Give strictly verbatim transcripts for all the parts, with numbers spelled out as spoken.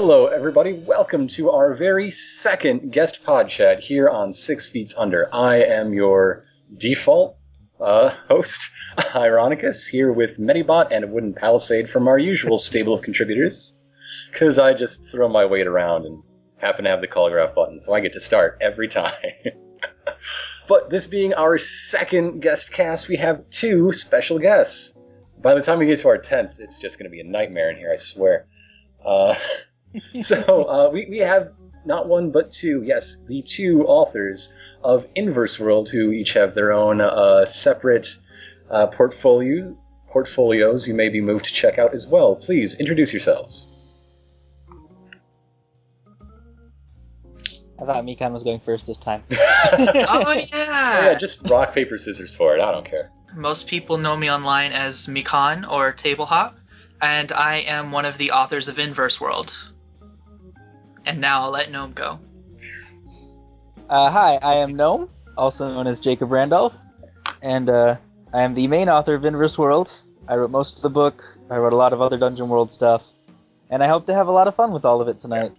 Hello, everybody. Welcome to our very second guest pod chat here on Six Feet Under. I am your default uh, host, Ironicus, here with Medibot and a wooden palisade from our usual stable of contributors, because I just throw my weight around and happen to have the Calligraph button, so I get to start every time. But this being our second guest cast, we have two special guests. By the time we get to our tenth, it's just going to be a nightmare in here, I swear. Uh, so uh, we, we have not one but two, yes, the two authors of Inverse World, who each have their own uh, separate uh, portfolio portfolios you may be moved to check out as well. Please introduce yourselves. I thought Mikan was going first this time. Oh, yeah! Oh, yeah, just rock, paper, scissors for it. I don't care. Most people know me online as Mikan or Table Hop, and I am one of the authors of Inverse World. And now I'll let Gnome go. Uh, hi, I am Gnome, also known as Jacob Randolph, and uh, I am the main author of Inverse World. I wrote most of the book, I wrote a lot of other Dungeon World stuff, and I hope to have a lot of fun with all of it tonight.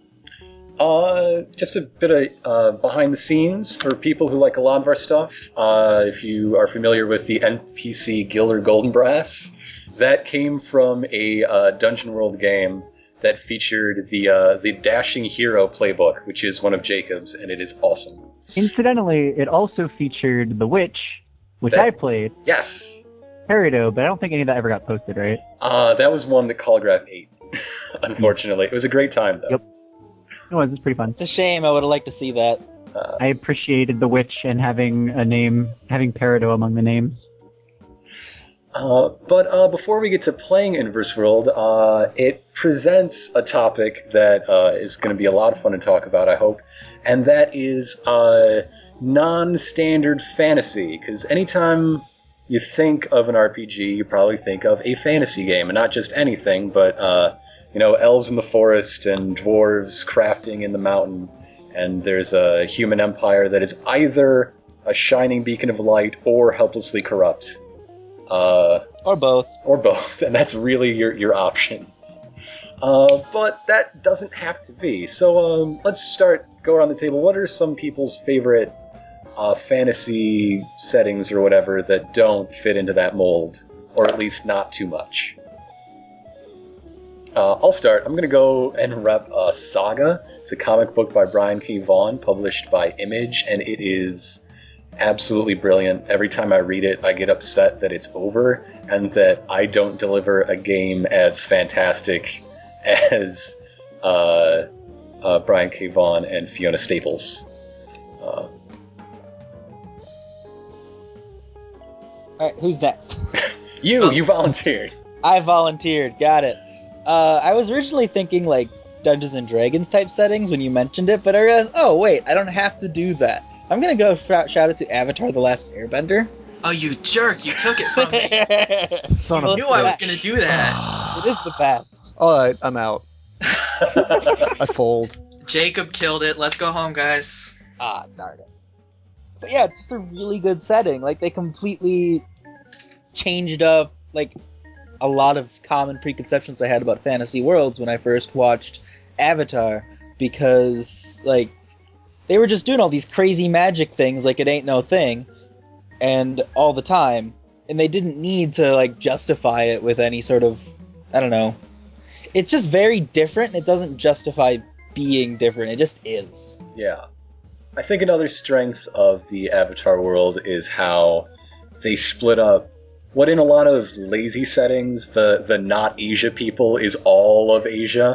Yeah. Uh, just a bit of uh, behind the scenes for people who like a lot of our stuff. Uh, if you are familiar with the N P C Gilder Golden Brass, that came from a uh, Dungeon World game that featured the uh, the Dashing Hero playbook, which is one of Jacob's, and it is awesome. Incidentally, it also featured the Witch, which that, I played. Yes. Peridot, but I don't think any of that ever got posted, right? Uh, that was one that Calligraph ate, unfortunately. It was a great time, though. Yep. It was, it was pretty fun. It's a shame. I would have liked to see that. Uh, I appreciated the Witch and having a name, having Peridot among the names. Uh, but uh, before we get to playing Inverse World, uh, it presents a topic that uh, is going to be a lot of fun to talk about, I hope, and that is uh, non-standard fantasy. Because anytime you think of an R P G, you probably think of a fantasy game, and not just anything, but... Uh, You know, elves in the forest and dwarves crafting in the mountain, and there's a human empire that is either a shining beacon of light or helplessly corrupt. Uh, or both. Or both, and that's really your, your options. Uh, but that doesn't have to be. So um, let's start, go around the table. What are some people's favorite uh, fantasy settings or whatever that don't fit into that mold, or at least not too much? Uh, I'll start. I'm going to go and rep uh, Saga. It's a comic book by Brian K. Vaughan, published by Image, and it is absolutely brilliant. Every time I read it, I get upset that it's over and that I don't deliver a game as fantastic as uh, uh, Brian K. Vaughan and Fiona Staples. Uh, All right, who's next? you! Oh. You volunteered! I volunteered. Got it. Uh, I was originally thinking, like, Dungeons and Dragons type settings when you mentioned it, but I realized, oh, wait, I don't have to do that. I'm gonna go shout out to Avatar The Last Airbender. Oh, you jerk, you took it from me. Son of a bitch. I knew I was gonna do that. It is the best. Alright, I'm out. I fold. Jacob killed it, let's go home, guys. Ah, darn it. But yeah, it's just a really good setting. Like, they completely changed up, like... a lot of common preconceptions I had about fantasy worlds when I first watched Avatar, because, like, they were just doing all these crazy magic things like it ain't no thing, and all the time, and they didn't need to, like, justify it with any sort of, I don't know. It's just very different, and it doesn't justify being different, it just is. Yeah. I think another strength of the Avatar world is how they split up what in a lot of lazy settings, the, the not Asia people is all of Asia.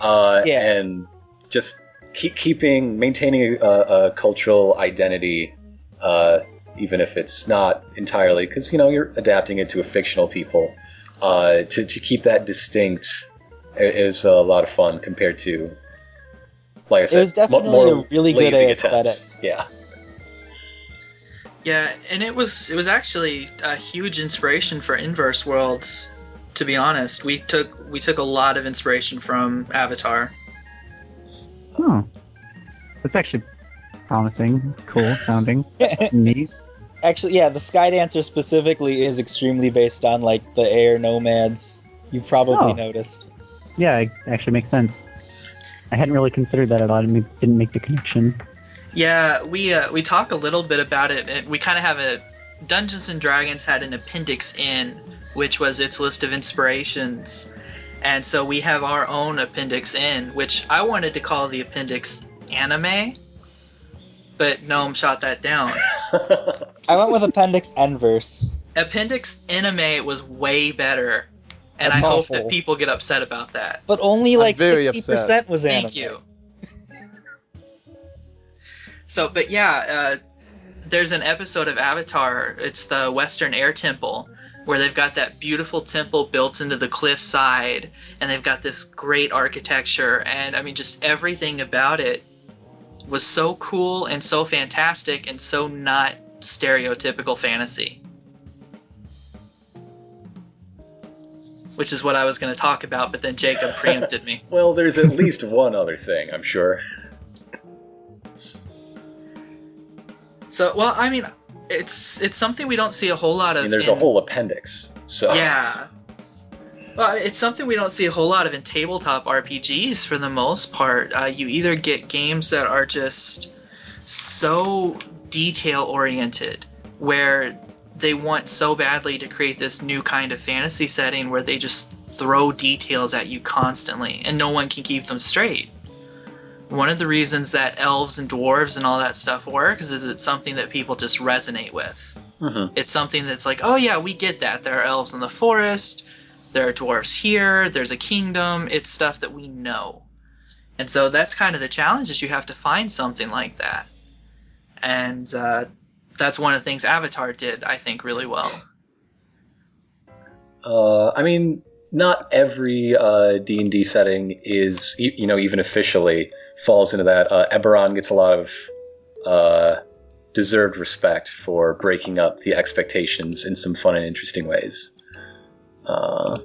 Uh, yeah. And just keep keeping, maintaining a, a cultural identity, uh, even if it's not entirely, because, you know, you're adapting it to a fictional people. Uh, to, to keep that distinct is a lot of fun compared to, like I said, it was definitely more a really good aesthetic. Yeah. Yeah, and it was it was actually a huge inspiration for Inverse World. To be honest, we took we took a lot of inspiration from Avatar. Hmm, that's actually promising, cool sounding, neat. Actually, yeah, the Sky Dancer specifically is extremely based on like the Air Nomads. You probably oh. noticed. yeah, it actually makes sense. I hadn't really considered that at all. I didn't make the connection. Yeah, we uh, we talk a little bit about it, and we kind of have a Dungeons and Dragons had an Appendix N, which was its list of inspirations, and so we have our own Appendix N, which I wanted to call the Appendix Anime, but Gnome shot that down. I went with Appendix N-verse. Appendix Anime was way better. And That's I awful. hope that people get upset about that. But only like sixty percent was anime. Thank you. So, but yeah, uh, there's an episode of Avatar. It's the Western Air Temple, where they've got that beautiful temple built into the cliffside, and they've got this great architecture, and I mean, just everything about it was so cool and so fantastic and so not stereotypical fantasy. Which is what I was going to talk about, but then Jacob preempted me. Well, there's at least one other thing, I'm sure. So, well, I mean, it's it's something we don't see a whole lot of. I mean, there's in, a whole appendix, so. Yeah. Well, it's something we don't see a whole lot of in tabletop R P Gs for the most part. Uh, you either get games that are just so detail-oriented, where they want so badly to create this new kind of fantasy setting where they just throw details at you constantly and no one can keep them straight. One of the reasons that elves and dwarves and all that stuff works is it's something that people just resonate with. Mm-hmm. It's something that's like, oh yeah, we get that. There are elves in the forest. There are dwarves here. There's a kingdom. It's stuff that we know. And so that's kind of the challenge, is you have to find something like that. And, uh, that's one of the things Avatar did, I think, really well. Uh, I mean, not every uh, D and D setting is, you know, even officially falls into that. Uh, Eberron gets a lot of uh, deserved respect for breaking up the expectations in some fun and interesting ways. Uh,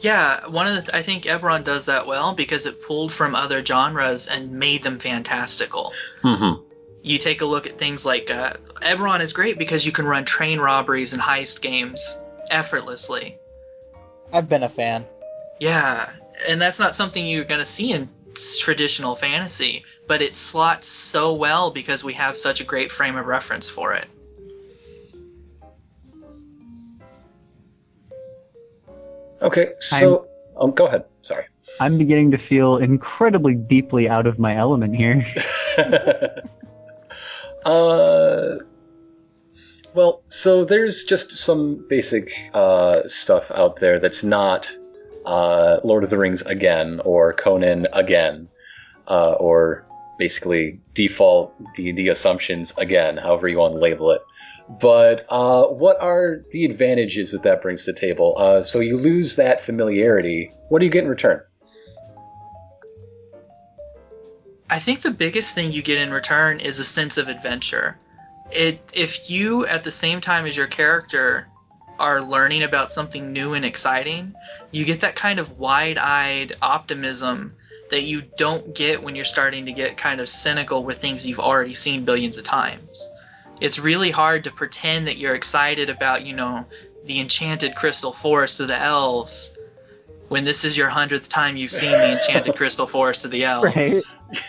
yeah, one of the th- I think Eberron does that well because it pulled from other genres and made them fantastical. Mm-hmm. You take a look at things like uh, Eberron is great because you can run train robberies and heist games effortlessly. I've been a fan. Yeah, and that's not something you're going to see in traditional fantasy, but it slots so well because we have such a great frame of reference for it. Okay, so... I'm, oh, go ahead. Sorry. I'm beginning to feel incredibly deeply out of my element here. Uh, well, so there's just some basic uh, stuff out there that's not uh, Lord of the Rings again, or Conan again, uh, or basically default D and D assumptions again, however you want to label it. But uh, what are the advantages that that brings to the table? Uh, so you lose that familiarity. What do you get in return? I think the biggest thing you get in return is a sense of adventure. It, if you, at the same time as your character, are learning about something new and exciting, you get that kind of wide-eyed optimism that you don't get when you're starting to get kind of cynical with things you've already seen billions of times. It's really hard to pretend that you're excited about, you know, the enchanted crystal forest of the elves, when this is your hundredth time you've seen the Enchanted Crystal Forest of the Elves. Right?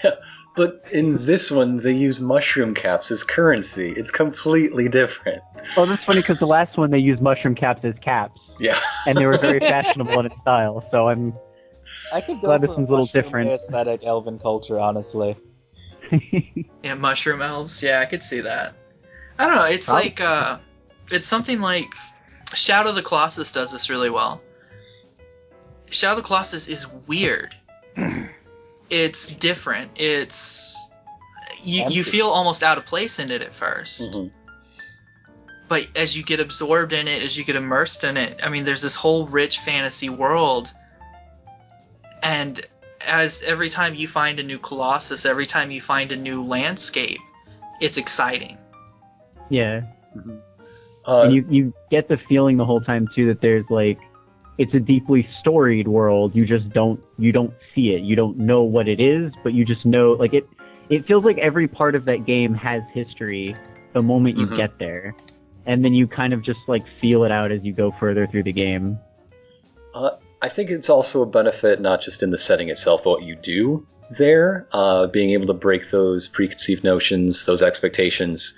Yeah, but in this one, they use mushroom caps as currency. It's completely different. Well, that's funny, because the last one, they used mushroom caps as caps. Yeah. And they were very fashionable in its style, so I'm I could go glad this one's a little different. Aesthetic elven culture, honestly. Yeah, mushroom elves. Yeah, I could see that. I don't know, it's Probably. like, uh, it's something like Shadow of the Colossus does this really well. Shadow of the Colossus is weird. It's different. It's you, you feel almost out of place in it at first. Mm-hmm. But as you get absorbed in it, as you get immersed in it, I mean, there's this whole rich fantasy world. And as every time you find a new Colossus, every time you find a new landscape, it's exciting. Yeah. Mm-hmm. Uh, and you, you get the feeling the whole time, too, that there's like, it's a deeply storied world. You just don't you don't see it. You don't know what it is, but you just know, like, it it feels like every part of that game has history the moment you mm-hmm. get there. And then you kind of just like feel it out as you go further through the game. Uh, I think it's also a benefit not just in the setting itself, but what you do there, uh, being able to break those preconceived notions, those expectations.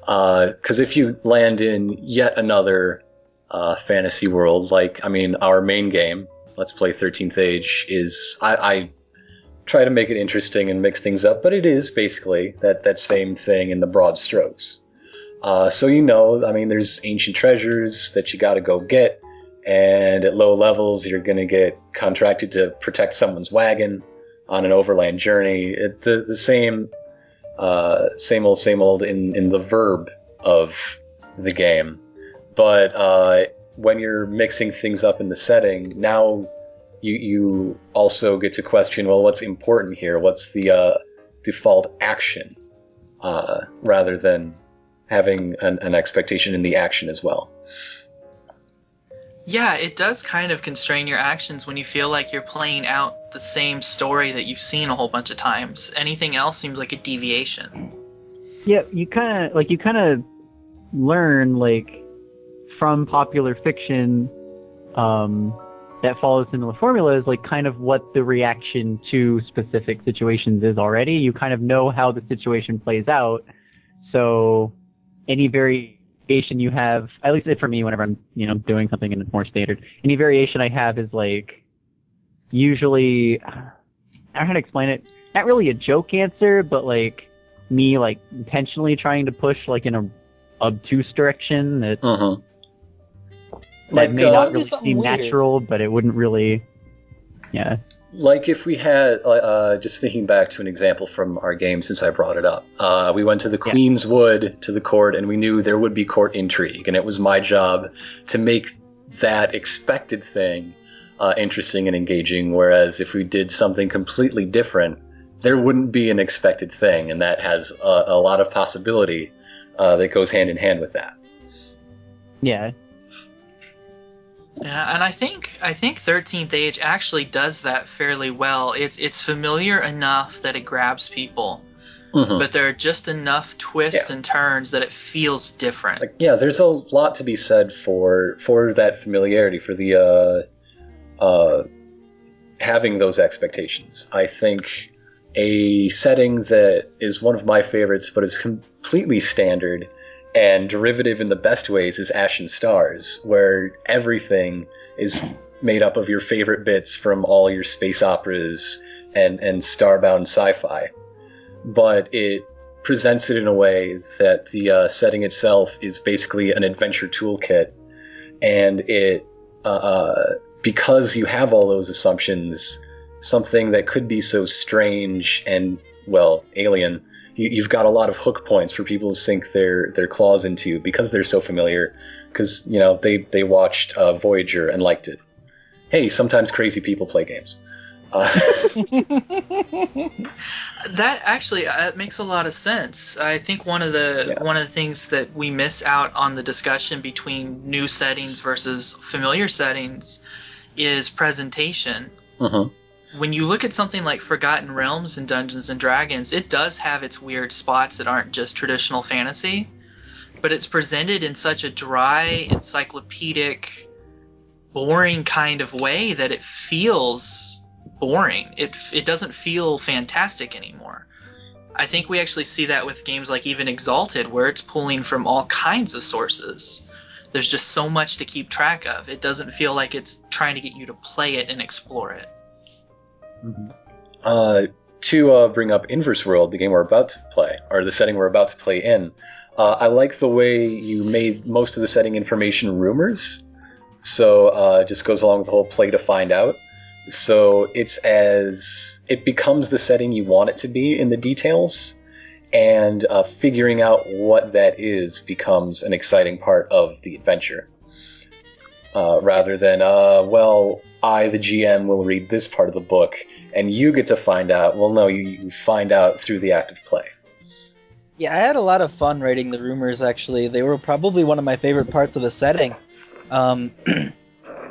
Because uh, if you land in yet another uh, fantasy world, like, I mean, our main game, Let's Play thirteenth Age, is, I, I try to make it interesting and mix things up, but it is basically that, that same thing in the broad strokes. Uh, so, you know, I mean, there's ancient treasures that you got to go get, and at low levels, you're going to get contracted to protect someone's wagon on an overland journey. It, the, the same, uh, same old, same old in, in the verb of the game. But uh, when you're mixing things up in the setting, now you you also get to question, well, what's important here? What's the uh, default action, uh, rather than having an, an expectation in the action as well. Yeah, it does kind of constrain your actions when you feel like you're playing out the same story that you've seen a whole bunch of times. Anything else seems like a deviation. Yeah, you kind of like you kind of learn like from popular fiction um, that follows similar formulas, like kind of what the reaction to specific situations is already. You kind of know how the situation plays out, so any very you have, at least for me, whenever I'm, you know, doing something and it's more standard, any variation I have is like usually, I don't know how to explain it, not really a joke answer, but like me like intentionally trying to push like in a obtuse direction that uh-huh. that like, may uh, not really seem weird. Natural, but it wouldn't really, yeah. Like if we had, uh, just thinking back to an example from our game since I brought it up, uh, we went to the Queen's Wood, to the court, and we knew there would be court intrigue, and it was my job to make that expected thing uh, interesting and engaging, whereas if we did something completely different, there wouldn't be an expected thing, and that has a, a lot of possibility uh, that goes hand in hand with that. Yeah. Yeah, and I think I think thirteenth Age actually does that fairly well. It's it's familiar enough that it grabs people, mm-hmm. but there are just enough twists yeah. and turns that it feels different. Like, yeah, there's a lot to be said for for that familiarity, for the uh, uh, having those expectations. I think a setting that is one of my favorites, but is completely standard and derivative in the best ways, is Ashen Stars, where everything is made up of your favorite bits from all your space operas and, and starbound sci-fi. But it presents it in a way that the uh, setting itself is basically an adventure toolkit, and it uh, uh, because you have all those assumptions, something that could be so strange and, well, alien, you've got a lot of hook points for people to sink their, their claws into because they're so familiar. Because, you know, they, they watched uh, Voyager and liked it. Hey, sometimes crazy people play games. Uh. That actually uh, makes a lot of sense. I think one of the yeah. one of the things that we miss out on the discussion between new settings versus familiar settings is presentation. Mm-hmm. When you look at something like Forgotten Realms and Dungeons and Dragons, it does have its weird spots that aren't just traditional fantasy, but it's presented in such a dry, encyclopedic, boring kind of way that it feels boring. It it doesn't feel fantastic anymore. I think we actually see that with games like even Exalted, where it's pulling from all kinds of sources. There's just so much to keep track of. It doesn't feel like it's trying to get you to play it and explore it. Mm-hmm. Uh, to uh, bring up Inverse World, the game we're about to play, or the setting we're about to play in, uh, I like the way you made most of the setting information rumors. So uh, it just goes along with the whole play to find out. So it's as it becomes the setting you want it to be in the details, and uh, figuring out what that is becomes an exciting part of the adventure. Uh, rather than, uh, well, I, the G M, will read this part of the book, and you get to find out. Well, no, you, you find out through the act of play. Yeah, I had a lot of fun writing the rumors, actually. They were probably one of my favorite parts of the setting. Um,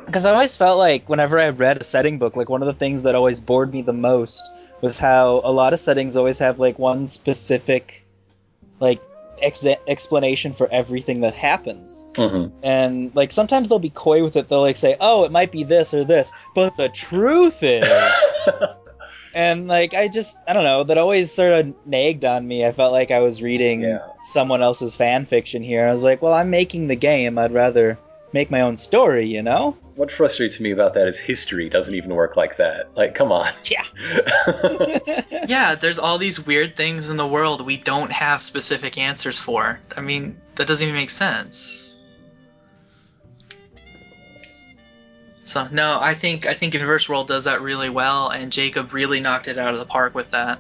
because I always felt like whenever I read a setting book, like one of the things that always bored me the most was how a lot of settings always have, like, one specific, like, ex- explanation for everything that happens. Mm-hmm. And like sometimes they'll be coy with it. They'll like say, oh, it might be this or this, but the truth is... And like I just, I don't know, that always sort of nagged on me. I felt like I was reading yeah. someone else's fan fiction here. I was like, well, I'm making the game. I'd rather make my own story, you know? What frustrates me about that is history doesn't even work like that. Like, come on. Yeah. Yeah, there's all these weird things in the world we don't have specific answers for. I mean, that doesn't even make sense. So, no, I think I think Inverse World does that really well, and Jacob really knocked it out of the park with that.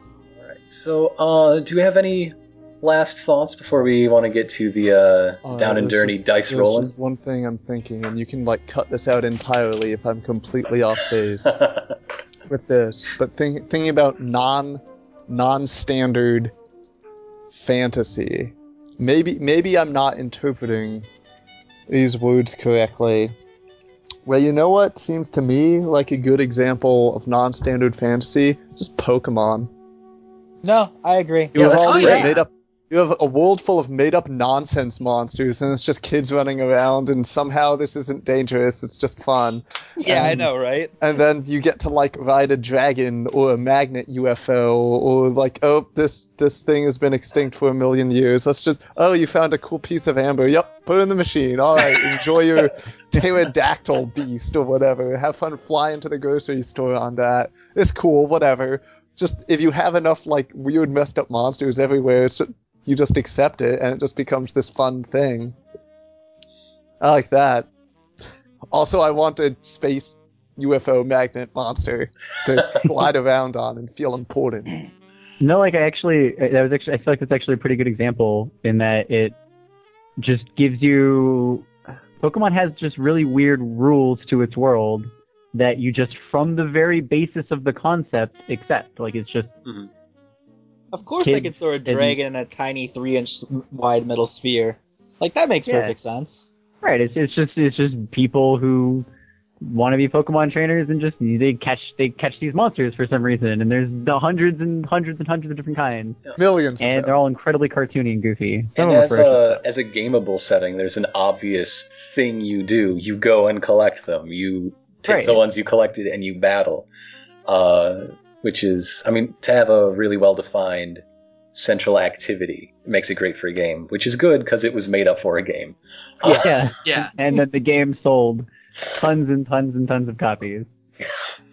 All right. So, uh, do we have any last thoughts before we want to get to the uh, uh, down and dirty just, dice rolling? There's just one thing I'm thinking, and you can like cut this out entirely if I'm completely off base with this. But think, thinking about non non-standard fantasy, maybe maybe I'm not interpreting these words correctly. Well, you know what seems to me like a good example of non-standard fantasy? Just Pokemon. No, I agree. You yeah, have all these yeah. made up. You have a world full of made-up nonsense monsters, and it's just kids running around, and somehow this isn't dangerous. It's just fun. Yeah, and, I know, right? And then you get to like ride a dragon or a magnet U F O, or like, oh, this this thing has been extinct for a million years. Let's just, oh, you found a cool piece of amber. Yep, put it in the machine. All right, enjoy your pterodactyl beast or whatever. Have fun flying to the grocery store on that. It's cool, whatever. Just if you have enough like weird, messed up monsters everywhere, it's just, you just accept it, and it just becomes this fun thing. I like that. Also, I want a space U F O magnet monster to glide around on and feel important. No, like I actually, that was actually, I feel like that's actually a pretty good example in that it just gives you. Pokemon has just really weird rules to its world that you just, from the very basis of the concept, accept. Like it's just. Mm-hmm. Of course Kids I could throw a dragon in a tiny three-inch wide metal sphere. Like, that makes yeah. perfect sense. Right, it's it's just it's just people who want to be Pokemon trainers and just they catch they catch these monsters for some reason, and there's the hundreds and hundreds and hundreds of different kinds. Millions. And they're all incredibly cartoony and goofy. Some and as a, as a gameable setting, there's an obvious thing you do. You go and collect them. You take right. the ones you collected and you battle. Uh... Which is, I mean, to have a really well-defined central activity makes it great for a game, which is good because it was made up for a game. Uh, yeah, yeah. And then the game sold tons and tons and tons of copies.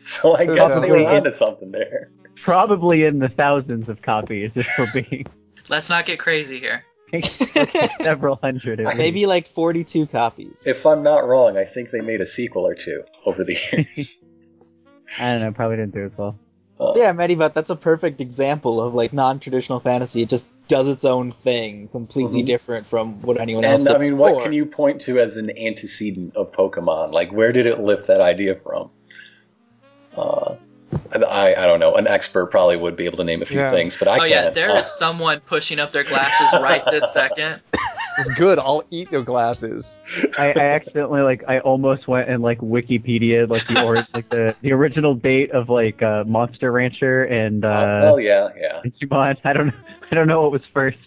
So I guess probably they were onto something there. Probably in the thousands of copies, if we're being. Let's not get crazy here. Several hundred. Maybe like forty-two copies. If I'm not wrong, I think they made a sequel or two over the years. I don't know, probably didn't do it well. Uh, yeah, Medibot, that's a perfect example of like non-traditional fantasy. It just does its own thing, completely mm-hmm. different from what anyone and, else did. And I mean, before. What can you point to as an antecedent of Pokemon? Like, where did it lift that idea from? Uh, I I don't know. An expert probably would be able to name a few yeah. things, but I oh, can't. Oh yeah, there uh, is someone pushing up their glasses right this second. It's good. I'll eat your glasses. I, I accidentally like I almost went and like Wikipedia like the or, like the, the original date of like uh, Monster Rancher and uh, uh, oh yeah yeah. Digimon. I don't I don't know what was first.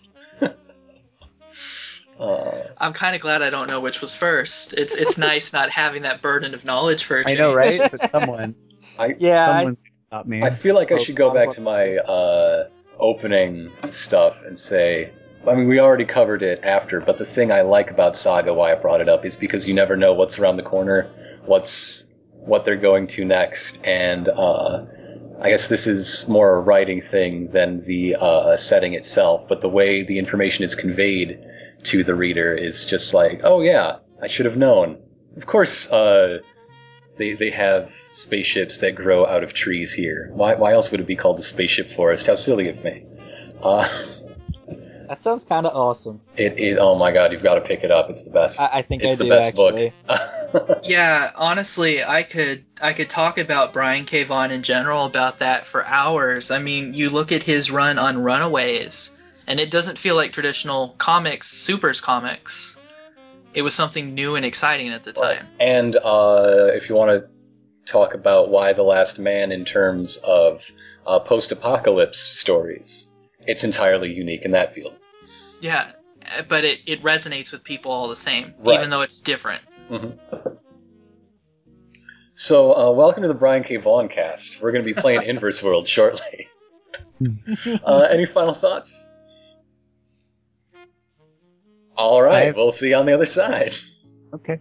uh, I'm kind of glad I don't know which was first. It's it's nice not having that burden of knowledge for a change. I know, right? But someone. I, yeah. Someone I, stopped me. I feel like I should go back to my uh, opening stuff and say. I mean, we already covered it after, but the thing I like about Saga, why I brought it up, is because you never know what's around the corner, what's what they're going to next, and uh, I guess this is more a writing thing than the uh, setting itself, but the way the information is conveyed to the reader is just like, oh yeah, I should have known. Of course uh, they they have spaceships that grow out of trees here. Why, why else would it be called the Spaceship Forest? How silly of me. Uh... That sounds kind of awesome. It is. Oh my god, you've got to pick it up. It's the best. I, I think it's I the do, best actually. Book. Yeah, honestly, I could I could talk about Brian K. Vaughan in general about that for hours. I mean, you look at his run on Runaways, and it doesn't feel like traditional comics, supers comics. It was something new and exciting at the time. Well, and uh, if you want to talk about why The Last Man in terms of uh, post-apocalypse stories. it's entirely unique in that field. Yeah, but it, it resonates with people all the same, right, even though it's different. Mm-hmm. So, uh, welcome to the Brian K. Vaughan cast. We're going to be playing Inverse World shortly. Uh, any final thoughts? All right, I've... we'll see you on the other side. Okay.